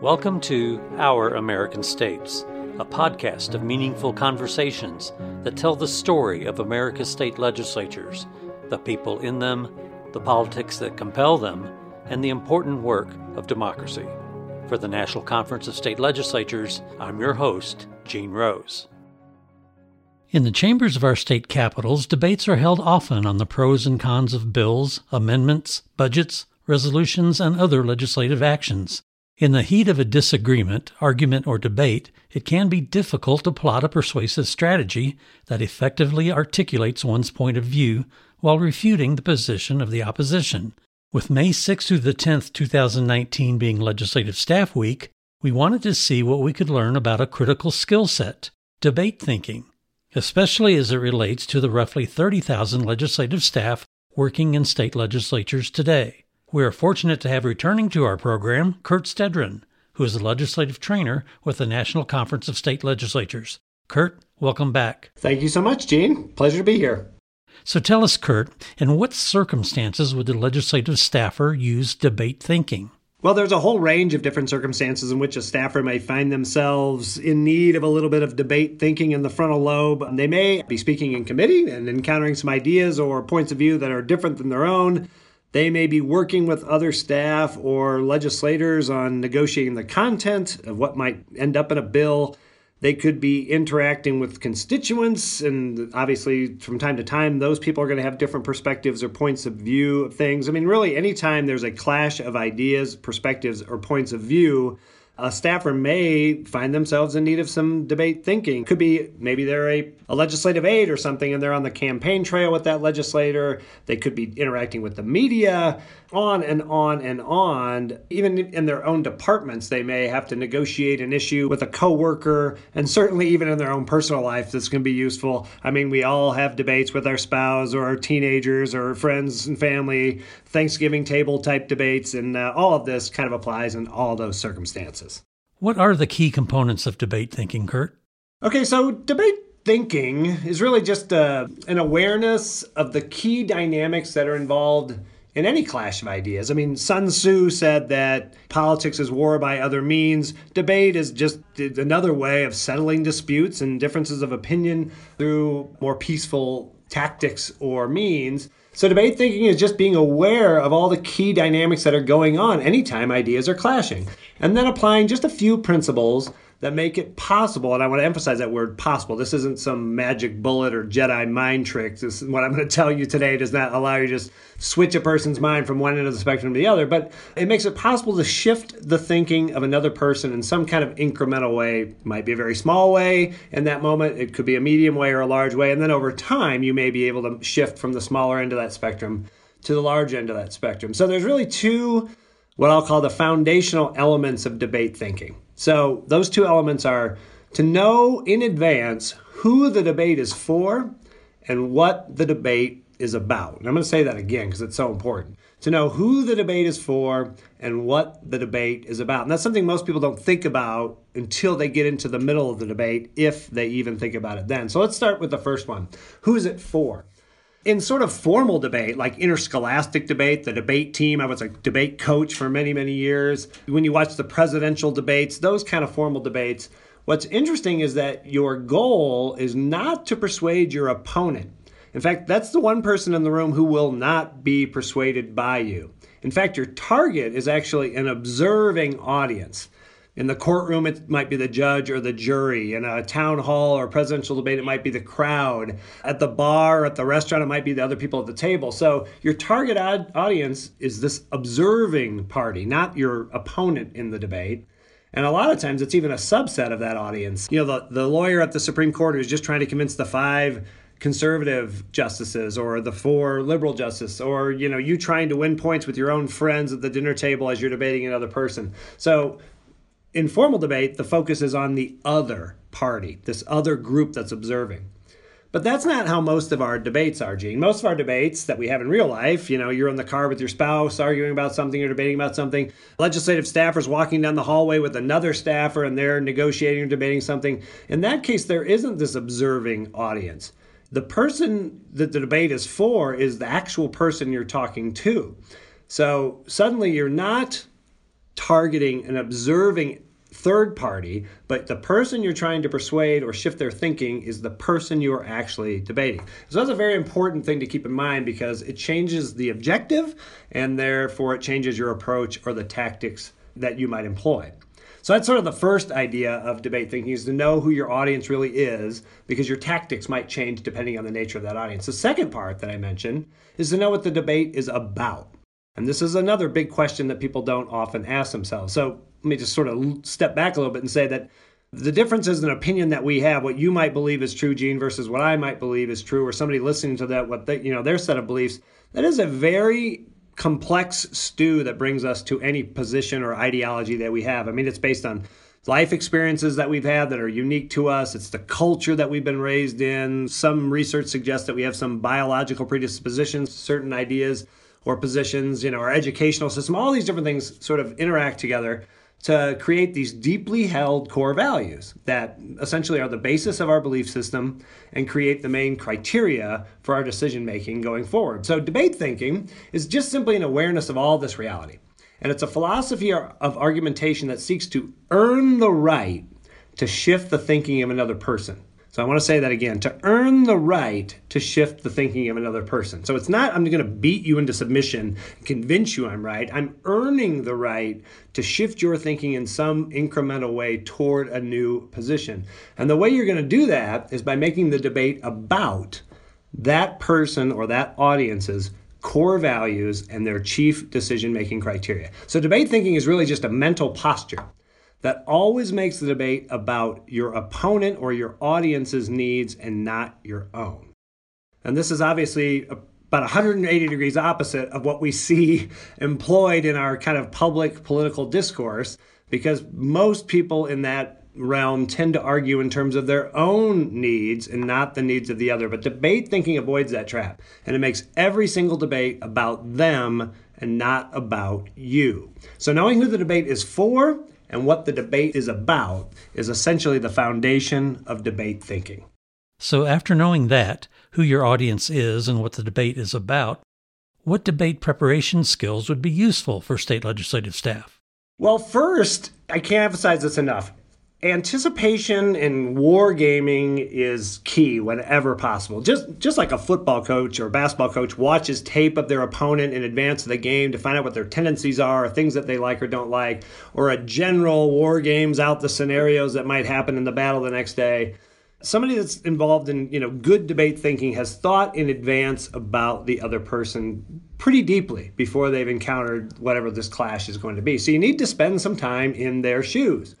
Welcome to Our American States, a podcast of meaningful conversations that tell the story of America's state legislatures, the people in them, the politics that compel them, and the important work of democracy. For the National Conference of State Legislatures, I'm your host, Gene Rose. In the chambers of our state capitals, debates are held often on the pros and cons of bills, amendments, budgets, resolutions, and other legislative actions. In the heat of a disagreement, argument, or debate, it can be difficult to plot a persuasive strategy that effectively articulates one's point of view while refuting the position of the opposition. With May 6th through the 10th, 2019 being Legislative Staff Week, we wanted to see what we could learn about a critical skill set, debate thinking, especially as it relates to the roughly 30,000 legislative staff working in state legislatures today. We are fortunate to have returning to our program Kurt Stedron, who is a legislative trainer with the National Conference of State Legislatures. Kurt, welcome back. Thank you so much, Gene. Pleasure to be here. So tell us, Kurt, in what circumstances would the legislative staffer use debate thinking? Well, there's a whole range of different circumstances in which a staffer may find themselves in need of a little bit of debate thinking in the frontal lobe. They may be speaking in committee and encountering some ideas or points of view that are different than their own. They may be working with other staff or legislators on negotiating the content of what might end up in a bill. They could be interacting with constituents, and obviously from time to time, those people are going to have different perspectives or points of view of things. I mean, really, anytime there's a clash of ideas, perspectives, or points of view, a staffer may find themselves in need of some debate thinking. Could be maybe they're a legislative aide or something, and they're on the campaign trail with that legislator. They could be interacting with the media, on and on and on. Even in their own departments, they may have to negotiate an issue with a coworker, and certainly even in their own personal life, this can be useful. I mean, we all have debates with our spouse or our teenagers or friends and family, Thanksgiving table type debates, and all of this kind of applies in all those circumstances. What are the key components of debate thinking, Kurt? Okay, so debate thinking is really just an awareness of the key dynamics that are involved in any clash of ideas. I mean, Sun Tzu said that politics is war by other means. Debate is just another way of settling disputes and differences of opinion through more peaceful tactics or means. So debate thinking is just being aware of all the key dynamics that are going on anytime ideas are clashing, and then applying just a few principles that make it possible. And I want to emphasize that word possible. This isn't some magic bullet or Jedi mind trick. This is what I'm going to tell you today does not allow you to just switch a person's mind from one end of the spectrum to the other, but it makes it possible to shift the thinking of another person in some kind of incremental way. It might be a very small way in that moment. It could be a medium way or a large way. And then over time, you may be able to shift from the smaller end of that spectrum to the large end of that spectrum. So there's really two, what I'll call the foundational elements of debate thinking. So those two elements are to know in advance who the debate is for and what the debate is about. And I'm going to say that again because it's so important. To know who the debate is for and what the debate is about. And that's something most people don't think about until they get into the middle of the debate, if they even think about it then. So let's start with the first one. Who is it for? In sort of formal debate, like interscholastic debate, the debate team, I was a debate coach for many, many years. When you watch the presidential debates, those kind of formal debates, what's interesting is that your goal is not to persuade your opponent. In fact, that's the one person in the room who will not be persuaded by you. In fact, your target is actually an observing audience. In the courtroom, it might be the judge or the jury. In a town hall or presidential debate, it might be the crowd. At the bar, at the restaurant, it might be the other people at the table. So your target audience is this observing party, not your opponent in the debate. And a lot of times, it's even a subset of that audience. You know, the lawyer at the Supreme Court who's just trying to convince the 5 conservative justices or the 4 liberal justices, or, you know, you trying to win points with your own friends at the dinner table as you're debating another person. So in formal debate, the focus is on the other party, this other group that's observing. But that's not how most of our debates are, Gene. Most of our debates that we have in real life, you know, you're in the car with your spouse arguing about something or debating about something. Legislative staffers walking down the hallway with another staffer and they're negotiating or debating something. In that case, there isn't this observing audience. The person that the debate is for is the actual person you're talking to. So suddenly you're not targeting an observing third party, but the person you're trying to persuade or shift their thinking is the person you are actually debating. So that's a very important thing to keep in mind, because it changes the objective, and therefore it changes your approach or the tactics that you might employ. So that's sort of the first idea of debate thinking, is to know who your audience really is, because your tactics might change depending on the nature of that audience. The second part that I mentioned is to know what the debate is about. And this is another big question that people don't often ask themselves. So let me just sort of step back a little bit and say that the difference is an opinion that we have, what you might believe is true, Gene, versus what I might believe is true, or somebody listening to that, what they, their set of beliefs. That is a very complex stew that brings us to any position or ideology that we have. I mean, it's based on life experiences that we've had that are unique to us. It's the culture that we've been raised in. Some research suggests that we have some biological predispositions to certain ideas or positions, our educational system. All these different things sort of interact together to create these deeply held core values that essentially are the basis of our belief system and create the main criteria for our decision-making going forward. So debate thinking is just simply an awareness of all this reality. And it's a philosophy of argumentation that seeks to earn the right to shift the thinking of another person. So I want to say that again, to earn the right to shift the thinking of another person. So it's not, I'm going to beat you into submission, convince you I'm right. I'm earning the right to shift your thinking in some incremental way toward a new position. And the way you're going to do that is by making the debate about that person or that audience's core values and their chief decision-making criteria. So debate thinking is really just a mental posture that always makes the debate about your opponent or your audience's needs and not your own. And this is obviously about 180 degrees opposite of what we see employed in our kind of public political discourse, because most people in that realm tend to argue in terms of their own needs and not the needs of the other. But debate thinking avoids that trap, and it makes every single debate about them and not about you. So knowing who the debate is for and what the debate is about is essentially the foundation of debate thinking. So after knowing that, who your audience is and what the debate is about, what debate preparation skills would be useful for state legislative staff? Well, first, I can't emphasize this enough. Anticipation in wargaming is key whenever possible. Just like a football coach or basketball coach watches tape of their opponent in advance of the game to find out what their tendencies are, or things that they like or don't like, or a general wargames out the scenarios that might happen in the battle the next day. Somebody that's involved in good debate thinking has thought in advance about the other person pretty deeply before they've encountered whatever this clash is going to be. So you need to spend some time in their shoes.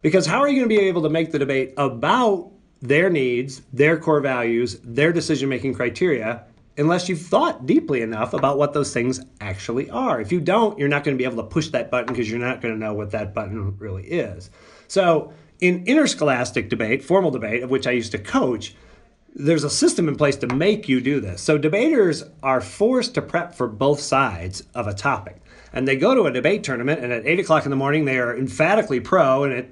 Because how are you going to be able to make the debate about their needs, their core values, their decision-making criteria, unless you've thought deeply enough about what those things actually are? If you don't, you're not going to be able to push that button, because you're not going to know what that button really is. So in interscholastic debate, formal debate, of which I used to coach, there's a system in place to make you do this. So debaters are forced to prep for both sides of a topic. And they go to a debate tournament, and at 8 o'clock in the morning, they are emphatically pro, and at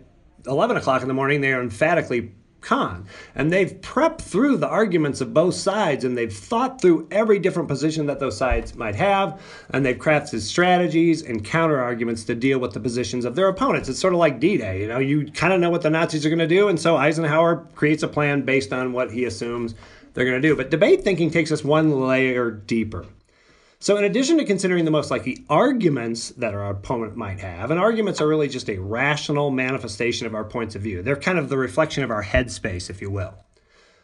11 o'clock in the morning, they are emphatically con. And they've prepped through the arguments of both sides, and they've thought through every different position that those sides might have, and they've crafted strategies and counter arguments to deal with the positions of their opponents. It's sort of like D-Day. You kind of know what the Nazis are going to do, and so Eisenhower creates a plan based on what he assumes they're going to do. But debate thinking takes us one layer deeper. So in addition to considering the most likely arguments that our opponent might have, and arguments are really just a rational manifestation of our points of view. They're kind of the reflection of our headspace, if you will.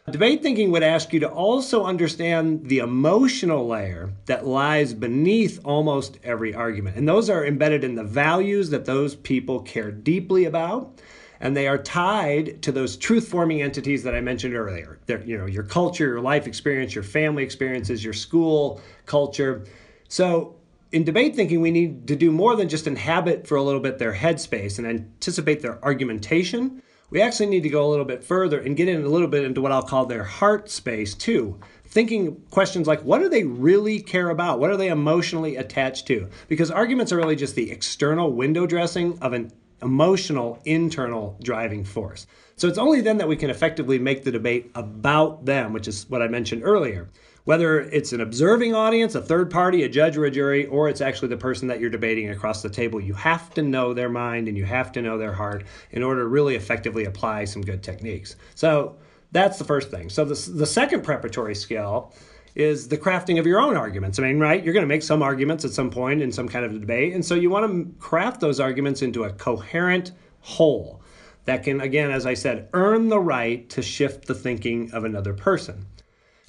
Debate thinking would ask you to also understand the emotional layer that lies beneath almost every argument. And those are embedded in the values that those people care deeply about. And they are tied to those truth-forming entities that I mentioned earlier. Your culture, your life experience, your family experiences, your school culture. So in debate thinking, we need to do more than just inhabit for a little bit their headspace and anticipate their argumentation. We actually need to go a little bit further and get in a little bit into what I'll call their heart space too. Thinking questions like, what do they really care about? What are they emotionally attached to? Because arguments are really just the external window dressing of an emotional, internal driving force. So it's only then that we can effectively make the debate about them, which is what I mentioned earlier. Whether it's an observing audience, a third party, a judge or a jury, or it's actually the person that you're debating across the table, you have to know their mind and you have to know their heart in order to really effectively apply some good techniques. So that's the first thing. So the second preparatory skill is the crafting of your own arguments. I mean, right, you're going to make some arguments at some point in some kind of debate, and so you want to craft those arguments into a coherent whole that can, again, as I said, earn the right to shift the thinking of another person.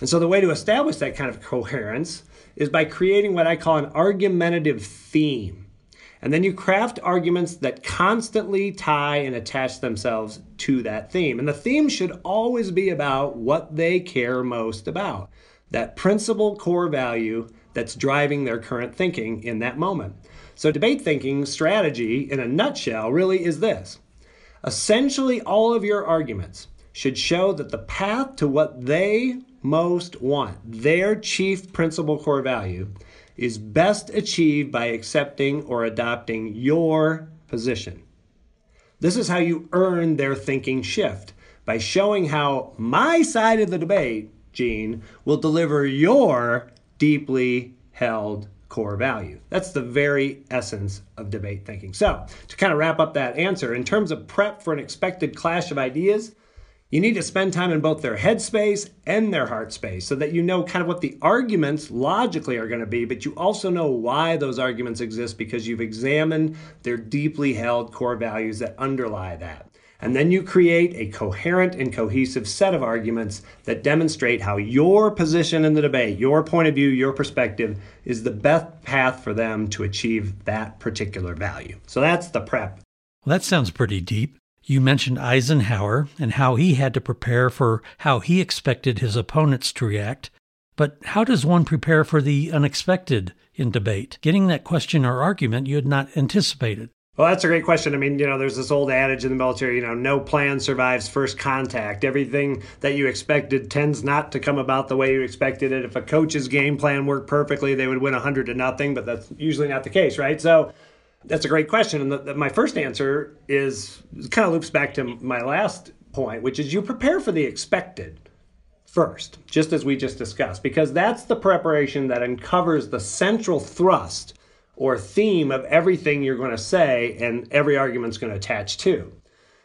And so the way to establish that kind of coherence is by creating what I call an argumentative theme. And then you craft arguments that constantly tie and attach themselves to that theme. And the theme should always be about what they care most about, that principal core value that's driving their current thinking in that moment. So debate thinking strategy, in a nutshell, really is this. Essentially, all of your arguments should show that the path to what they most want, their chief principal core value, is best achieved by accepting or adopting your position. This is how you earn their thinking shift, by showing how my side of the debate, Gene, will deliver your deeply held core value. That's the very essence of debate thinking. So, to kind of wrap up that answer, in terms of prep for an expected clash of ideas, you need to spend time in both their head space and their heart space so that you know kind of what the arguments logically are going to be, but you also know why those arguments exist because you've examined their deeply held core values that underlie that. And then you create a coherent and cohesive set of arguments that demonstrate how your position in the debate, your point of view, your perspective, is the best path for them to achieve that particular value. So that's the prep. Well, that sounds pretty deep. You mentioned Eisenhower and how he had to prepare for how he expected his opponents to react. But how does one prepare for the unexpected in debate, getting that question or argument you had not anticipated? Well, that's a great question. I mean, you know, there's this old adage in the military, you know, no plan survives first contact. Everything that you expected tends not to come about the way you expected it. If a coach's game plan worked perfectly, they would win 100-0, but that's usually not the case, right? So that's a great question. And my first answer is kind of loops back to my last point, which is you prepare for the expected first, just as we just discussed, because that's the preparation that uncovers the central thrust or theme of everything you're going to say and every argument's going to attach to.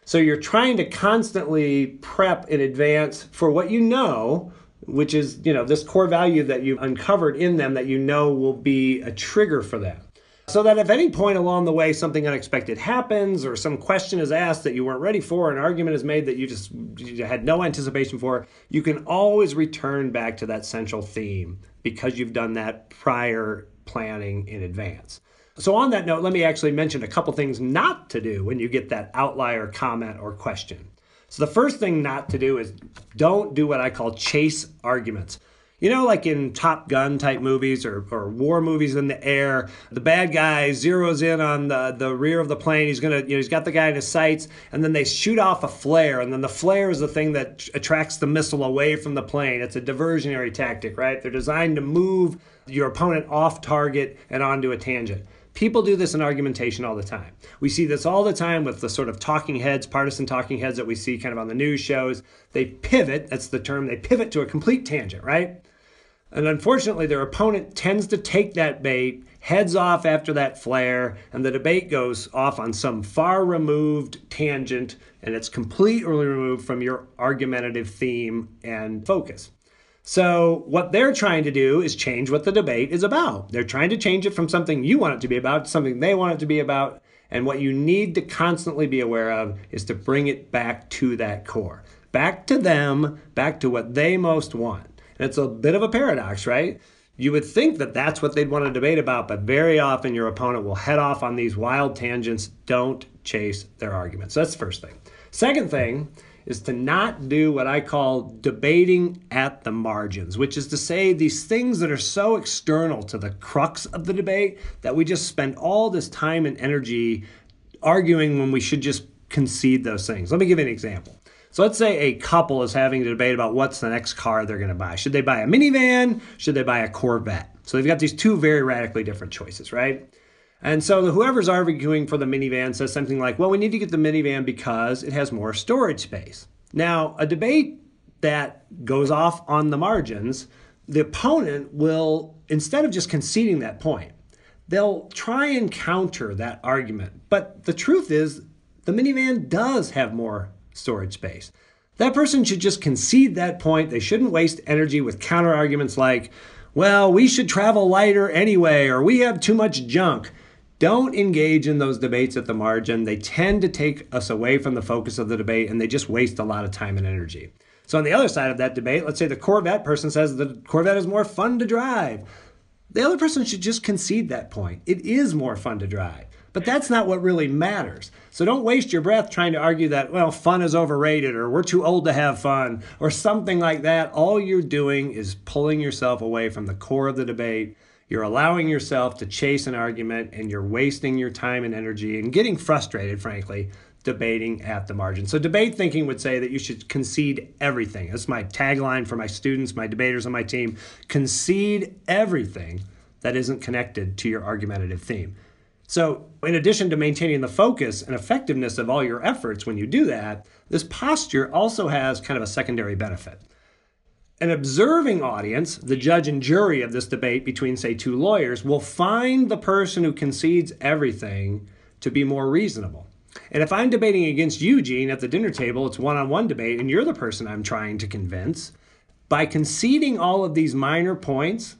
So you're trying to constantly prep in advance for what you know, which is, you know, this core value that you've uncovered in them that you know will be a trigger for them. So that if any point along the way something unexpected happens or some question is asked that you weren't ready for, an argument is made that you had no anticipation for, you can always return back to that central theme because you've done that prior planning in advance. So on that note, let me actually mention a couple things not to do when you get that outlier comment or question. So the first thing not to do is don't do what I call chase arguments. You know, like in Top Gun type movies or war movies in the air, the bad guy zeroes in on the rear of the plane. He's going to, you know, he's got the guy in his sights, and then they shoot off a flare. And then the flare is the thing that attracts the missile away from the plane. It's a diversionary tactic, right? They're designed to move your opponent off target and onto a tangent. People do this in argumentation all the time. We see this all the time with the sort of talking heads, partisan talking heads that we see kind of on the news shows. They pivot, that's the term, they pivot to a complete tangent, right? And unfortunately, their opponent tends to take that bait, heads off after that flare, and the debate goes off on some far-removed tangent, and it's completely removed from your argumentative theme and focus. So what they're trying to do is change what the debate is about. They're trying to change it from something you want it to be about to something they want it to be about. And what you need to constantly be aware of is to bring it back to that core, back to them, back to what they most want. And it's a bit of a paradox, right? You would think that that's what they'd want to debate about, but very often your opponent will head off on these wild tangents. Don't chase their arguments. So that's the first thing. Second thing is to not do what I call debating at the margins, which is to say these things that are so external to the crux of the debate that we just spend all this time and energy arguing when we should just concede those things. Let me give you an example. So let's say a couple is having a debate about what's the next car they're going to buy. Should they buy a minivan? Should they buy a Corvette? So they've got these two very radically different choices, right? And so whoever's arguing for the minivan says something like, well, we need to get the minivan because it has more storage space. Now, a debate that goes off on the margins, the opponent will, instead of just conceding that point, they'll try and counter that argument. But the truth is, the minivan does have more storage space. That person should just concede that point. They shouldn't waste energy with counter arguments like, well, we should travel lighter anyway, or we have too much junk. Don't engage in those debates at the margin. They tend to take us away from the focus of the debate, and they just waste a lot of time and energy. So on the other side of that debate, let's say the Corvette person says the Corvette is more fun to drive. The other person should just concede that point. It is more fun to drive. But that's not what really matters. So don't waste your breath trying to argue that, well, fun is overrated, or we're too old to have fun, or something like that. All you're doing is pulling yourself away from the core of the debate. You're allowing yourself to chase an argument, and you're wasting your time and energy and getting frustrated, frankly, debating at the margin. So debate thinking would say that you should concede everything. That's my tagline for my students, my debaters on my team. Concede everything that isn't connected to your argumentative theme. So in addition to maintaining the focus and effectiveness of all your efforts when you do that, this posture also has kind of a secondary benefit. An observing audience, the judge and jury of this debate between, say, two lawyers, will find the person who concedes everything to be more reasonable. And if I'm debating against you, Gene, at the dinner table, it's one-on-one debate, and you're the person I'm trying to convince, by conceding all of these minor points,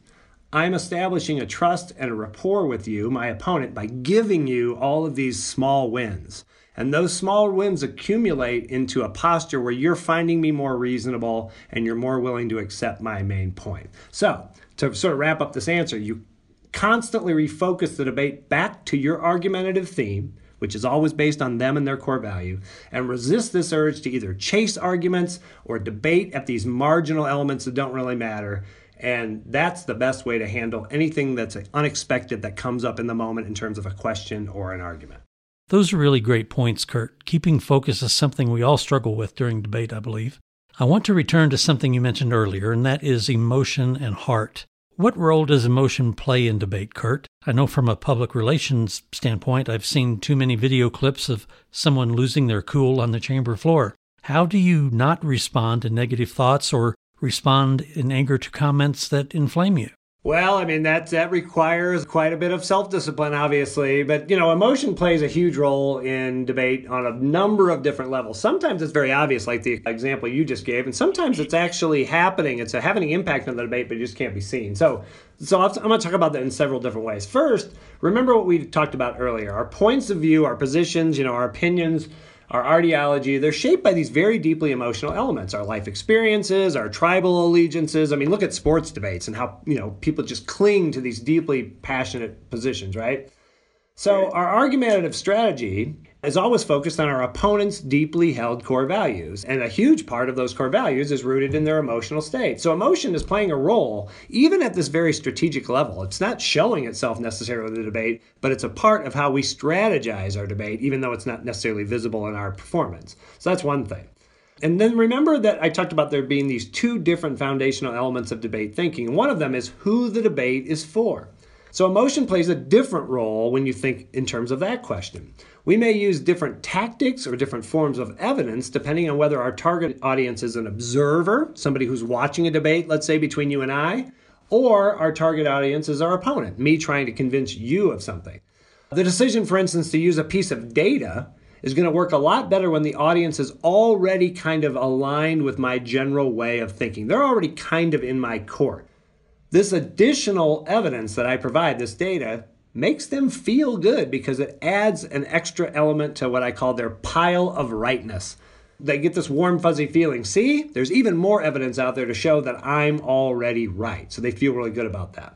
I'm establishing a trust and a rapport with you, my opponent, by giving you all of these small wins. And those small wins accumulate into a posture where you're finding me more reasonable and you're more willing to accept my main point. So, to sort of wrap up this answer, you constantly refocus the debate back to your argumentative theme, which is always based on them and their core value, and resist this urge to either chase arguments or debate at these marginal elements that don't really matter. And that's the best way to handle anything that's unexpected that comes up in the moment in terms of a question or an argument. Those are really great points, Kurt. Keeping focus is something we all struggle with during debate, I believe. I want to return to something you mentioned earlier, and that is emotion and heart. What role does emotion play in debate, Kurt? I know from a public relations standpoint, I've seen too many video clips of someone losing their cool on the chamber floor. How do you not respond to negative thoughts or respond in anger to comments that inflame you? Well, I mean, that requires quite a bit of self-discipline, obviously. But, you know, emotion plays a huge role in debate on a number of different levels. Sometimes it's very obvious, like the example you just gave, and sometimes it's actually happening. It's having an impact on the debate, but it just can't be seen. So I'm going to talk about that in several different ways. First, remember what we talked about earlier. Our points of view, our positions, you know, our opinions, our ideology, they're shaped by these very deeply emotional elements, our life experiences, our tribal allegiances. I mean, look at sports debates and how, you know, people just cling to these deeply passionate positions, right? So our argumentative strategy is always focused on our opponent's deeply held core values. And a huge part of those core values is rooted in their emotional state. So emotion is playing a role, even at this very strategic level. It's not showing itself necessarily in the debate, but it's a part of how we strategize our debate, even though it's not necessarily visible in our performance. So that's one thing. And then remember that I talked about there being these two different foundational elements of debate thinking. One of them is who the debate is for. So emotion plays a different role when you think in terms of that question. We may use different tactics or different forms of evidence depending on whether our target audience is an observer, somebody who's watching a debate, let's say between you and I, or our target audience is our opponent, me trying to convince you of something. The decision, for instance, to use a piece of data is going to work a lot better when the audience is already kind of aligned with my general way of thinking. They're already kind of in my court. This additional evidence that I provide, this data, makes them feel good because it adds an extra element to what I call their pile of rightness. They get this warm, fuzzy feeling. See, there's even more evidence out there to show that I'm already right. So they feel really good about that.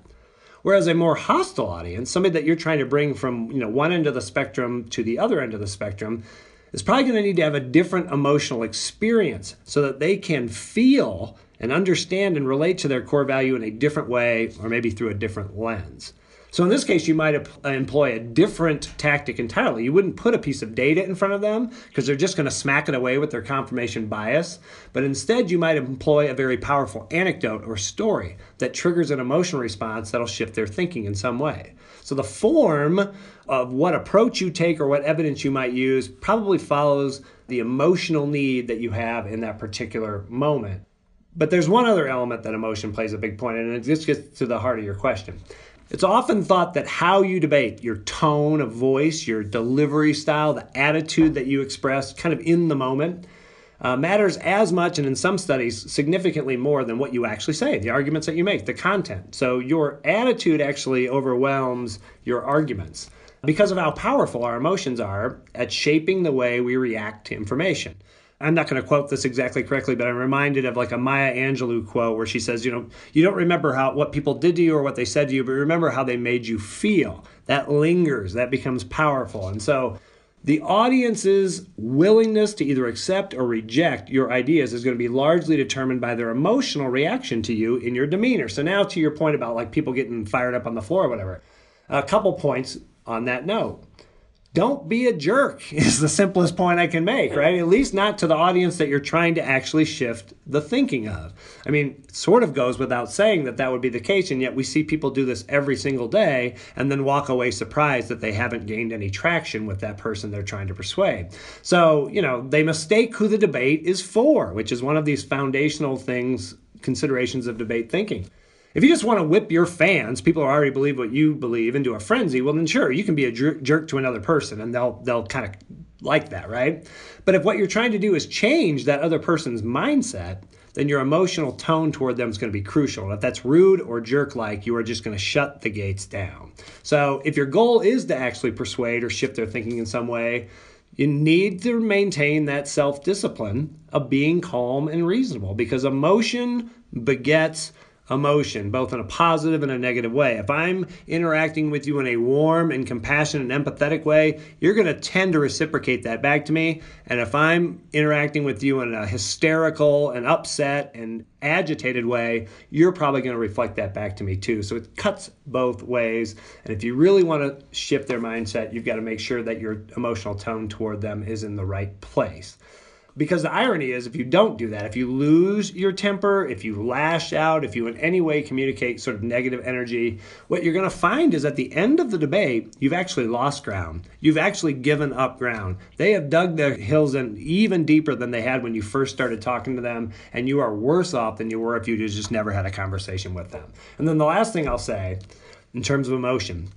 Whereas a more hostile audience, somebody that you're trying to bring from, you know, one end of the spectrum to the other end of the spectrum, is probably going to need to have a different emotional experience so that they can feel and understand and relate to their core value in a different way, or maybe through a different lens. So in this case, you might employ a different tactic entirely. You wouldn't put a piece of data in front of them because they're just going to smack it away with their confirmation bias. But instead, you might employ a very powerful anecdote or story that triggers an emotional response that'll shift their thinking in some way. So the form of what approach you take or what evidence you might use probably follows the emotional need that you have in that particular moment. But there's one other element that emotion plays a big point, and this gets to the heart of your question. It's often thought that how you debate, your tone of voice, your delivery style, the attitude that you express kind of in the moment, matters as much, and in some studies, significantly more than what you actually say, the arguments that you make, the content. So your attitude actually overwhelms your arguments because of how powerful our emotions are at shaping the way we react to information. I'm not going to quote this exactly correctly, but I'm reminded of like a Maya Angelou quote where she says, you know, you don't remember what people did to you or what they said to you, but remember how they made you feel. That lingers, that becomes powerful. And so the audience's willingness to either accept or reject your ideas is going to be largely determined by their emotional reaction to you in your demeanor. So now to your point about like people getting fired up on the floor or whatever, a couple points on that note. Don't be a jerk is the simplest point I can make, right? At least not to the audience that you're trying to actually shift the thinking of. I mean, it sort of goes without saying that that would be the case, and yet we see people do this every single day and then walk away surprised that they haven't gained any traction with that person they're trying to persuade. So, you know, they mistake who the debate is for, which is one of these foundational things, considerations of debate thinking. If you just want to whip your fans, people who already believe what you believe, into a frenzy, well then sure, you can be a jerk to another person and they'll kind of like that, right? But if what you're trying to do is change that other person's mindset, then your emotional tone toward them is going to be crucial. And if that's rude or jerk-like, you are just going to shut the gates down. So if your goal is to actually persuade or shift their thinking in some way, you need to maintain that self-discipline of being calm and reasonable because emotion begets emotion, both in a positive and a negative way. If I'm interacting with you in a warm and compassionate and empathetic way, you're going to tend to reciprocate that back to me. And if I'm interacting with you in a hysterical and upset and agitated way, you're probably going to reflect that back to me too. So it cuts both ways. And if you really want to shift their mindset, you've got to make sure that your emotional tone toward them is in the right place. Because the irony is, if you don't do that, if you lose your temper, if you lash out, if you in any way communicate sort of negative energy, what you're going to find is at the end of the debate, you've actually lost ground. You've actually given up ground. They have dug their heels in even deeper than they had when you first started talking to them, and you are worse off than you were if you just never had a conversation with them. And then the last thing I'll say, in terms of emotion,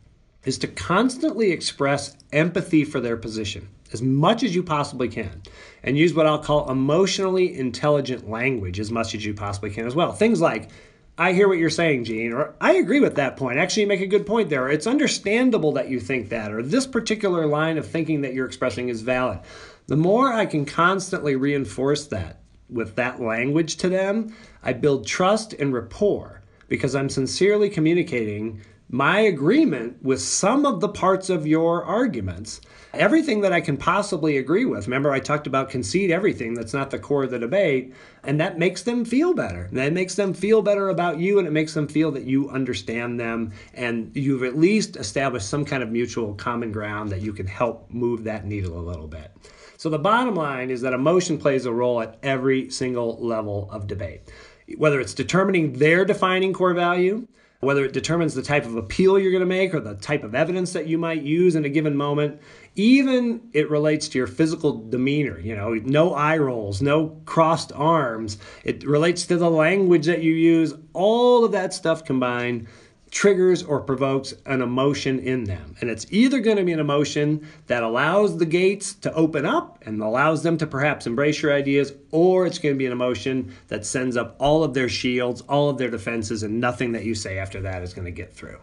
is to constantly express empathy for their position as much as you possibly can, and use what I'll call emotionally intelligent language as much as you possibly can as well. Things like, I hear what you're saying, Gene, or I agree with that point. Actually, you make a good point there. Or, it's understandable that you think that, or this particular line of thinking that you're expressing is valid. The more I can constantly reinforce that with that language to them, I build trust and rapport because I'm sincerely communicating my agreement with some of the parts of your arguments, everything that I can possibly agree with. Remember, I talked about concede everything that's not the core of the debate, and that makes them feel better. And that makes them feel better about you, and it makes them feel that you understand them, and you've at least established some kind of mutual common ground that you can help move that needle a little bit. So the bottom line is that emotion plays a role at every single level of debate, whether it's determining their defining core value, whether it determines the type of appeal you're going to make or the type of evidence that you might use in a given moment. Even it relates to your physical demeanor, you know, no eye rolls, no crossed arms. It relates to the language that you use. All of that stuff combined triggers or provokes an emotion in them. And it's either going to be an emotion that allows the gates to open up and allows them to perhaps embrace your ideas, or it's going to be an emotion that sends up all of their shields, all of their defenses, and nothing that you say after that is going to get through.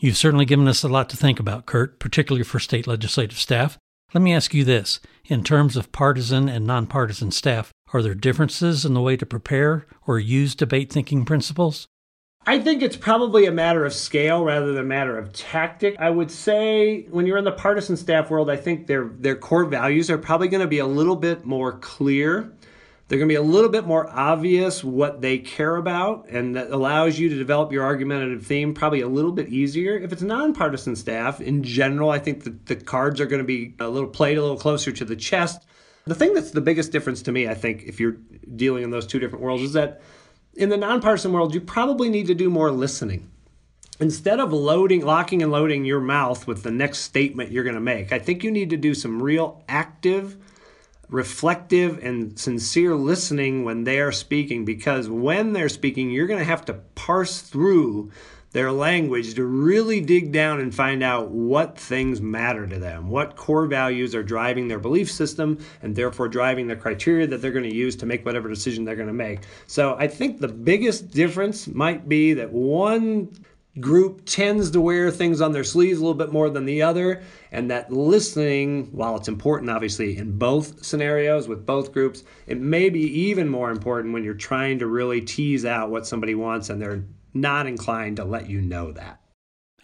You've certainly given us a lot to think about, Kurt, particularly for state legislative staff. Let me ask you this. In terms of partisan and nonpartisan staff, are there differences in the way to prepare or use debate thinking principles? I think it's probably a matter of scale rather than a matter of tactic. I would say when you're in the partisan staff world, I think their core values are probably going to be a little bit more clear. They're going to be a little bit more obvious what they care about, and that allows you to develop your argumentative theme probably a little bit easier. If it's nonpartisan staff, in general, I think that the cards are going to be played a little closer to the chest. The thing that's the biggest difference to me, I think, if you're dealing in those two different worlds, is that in the nonpartisan world, you probably need to do more listening. Instead of locking and loading your mouth with the next statement you're going to make, I think you need to do some real active, reflective, and sincere listening when they are speaking, because when they're speaking, you're going to have to parse through their language to really dig down and find out what things matter to them, what core values are driving their belief system and therefore driving the criteria that they're going to use to make whatever decision they're going to make. So I think the biggest difference might be that one group tends to wear things on their sleeves a little bit more than the other, and that listening, while it's important obviously in both scenarios with both groups, it may be even more important when you're trying to really tease out what somebody wants and they're not inclined to let you know that.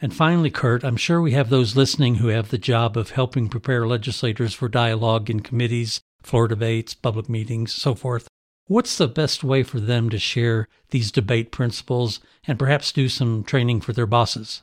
And finally, Kurt, I'm sure we have those listening who have the job of helping prepare legislators for dialogue in committees, floor debates, public meetings, so forth. What's the best way for them to share these debate principles and perhaps do some training for their bosses?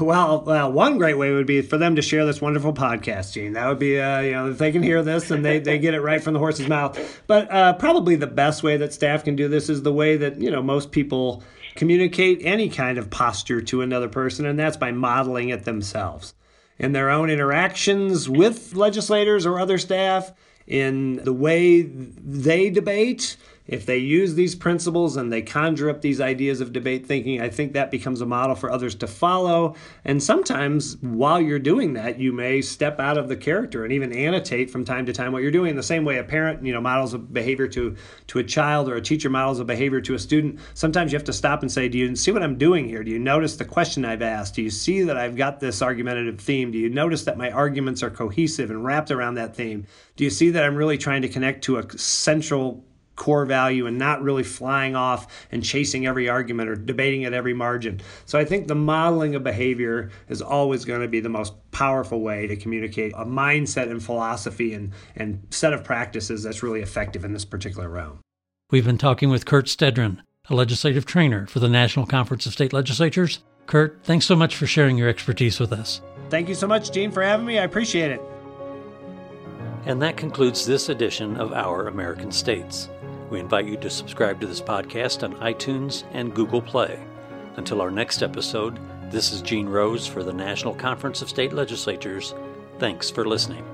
Well, one great way would be for them to share this wonderful podcast, Gene. That would be, if they can hear this and they get it right from the horse's mouth. But probably the best way that staff can do this is the way that, most people communicate any kind of posture to another person, and that's by modeling it themselves in their own interactions with legislators or other staff, in the way they debate. If they use these principles and they conjure up these ideas of debate thinking, I think that becomes a model for others to follow. And sometimes while you're doing that, you may step out of the character and even annotate from time to time what you're doing. The same way a parent, models of behavior to a child, or a teacher models of behavior to a student. Sometimes you have to stop and say, do you see what I'm doing here? Do you notice the question I've asked? Do you see that I've got this argumentative theme? Do you notice that my arguments are cohesive and wrapped around that theme? Do you see that I'm really trying to connect to a central core value and not really flying off and chasing every argument or debating at every margin? So I think the modeling of behavior is always going to be the most powerful way to communicate a mindset and philosophy and set of practices that's really effective in this particular realm. We've been talking with Kurt Stedron, a legislative trainer for the National Conference of State Legislatures. Kurt, thanks so much for sharing your expertise with us. Thank you so much, Gene, for having me. I appreciate it. And that concludes this edition of Our American States. We invite you to subscribe to this podcast on iTunes and Google Play. Until our next episode, this is Gene Rose for the National Conference of State Legislatures. Thanks for listening.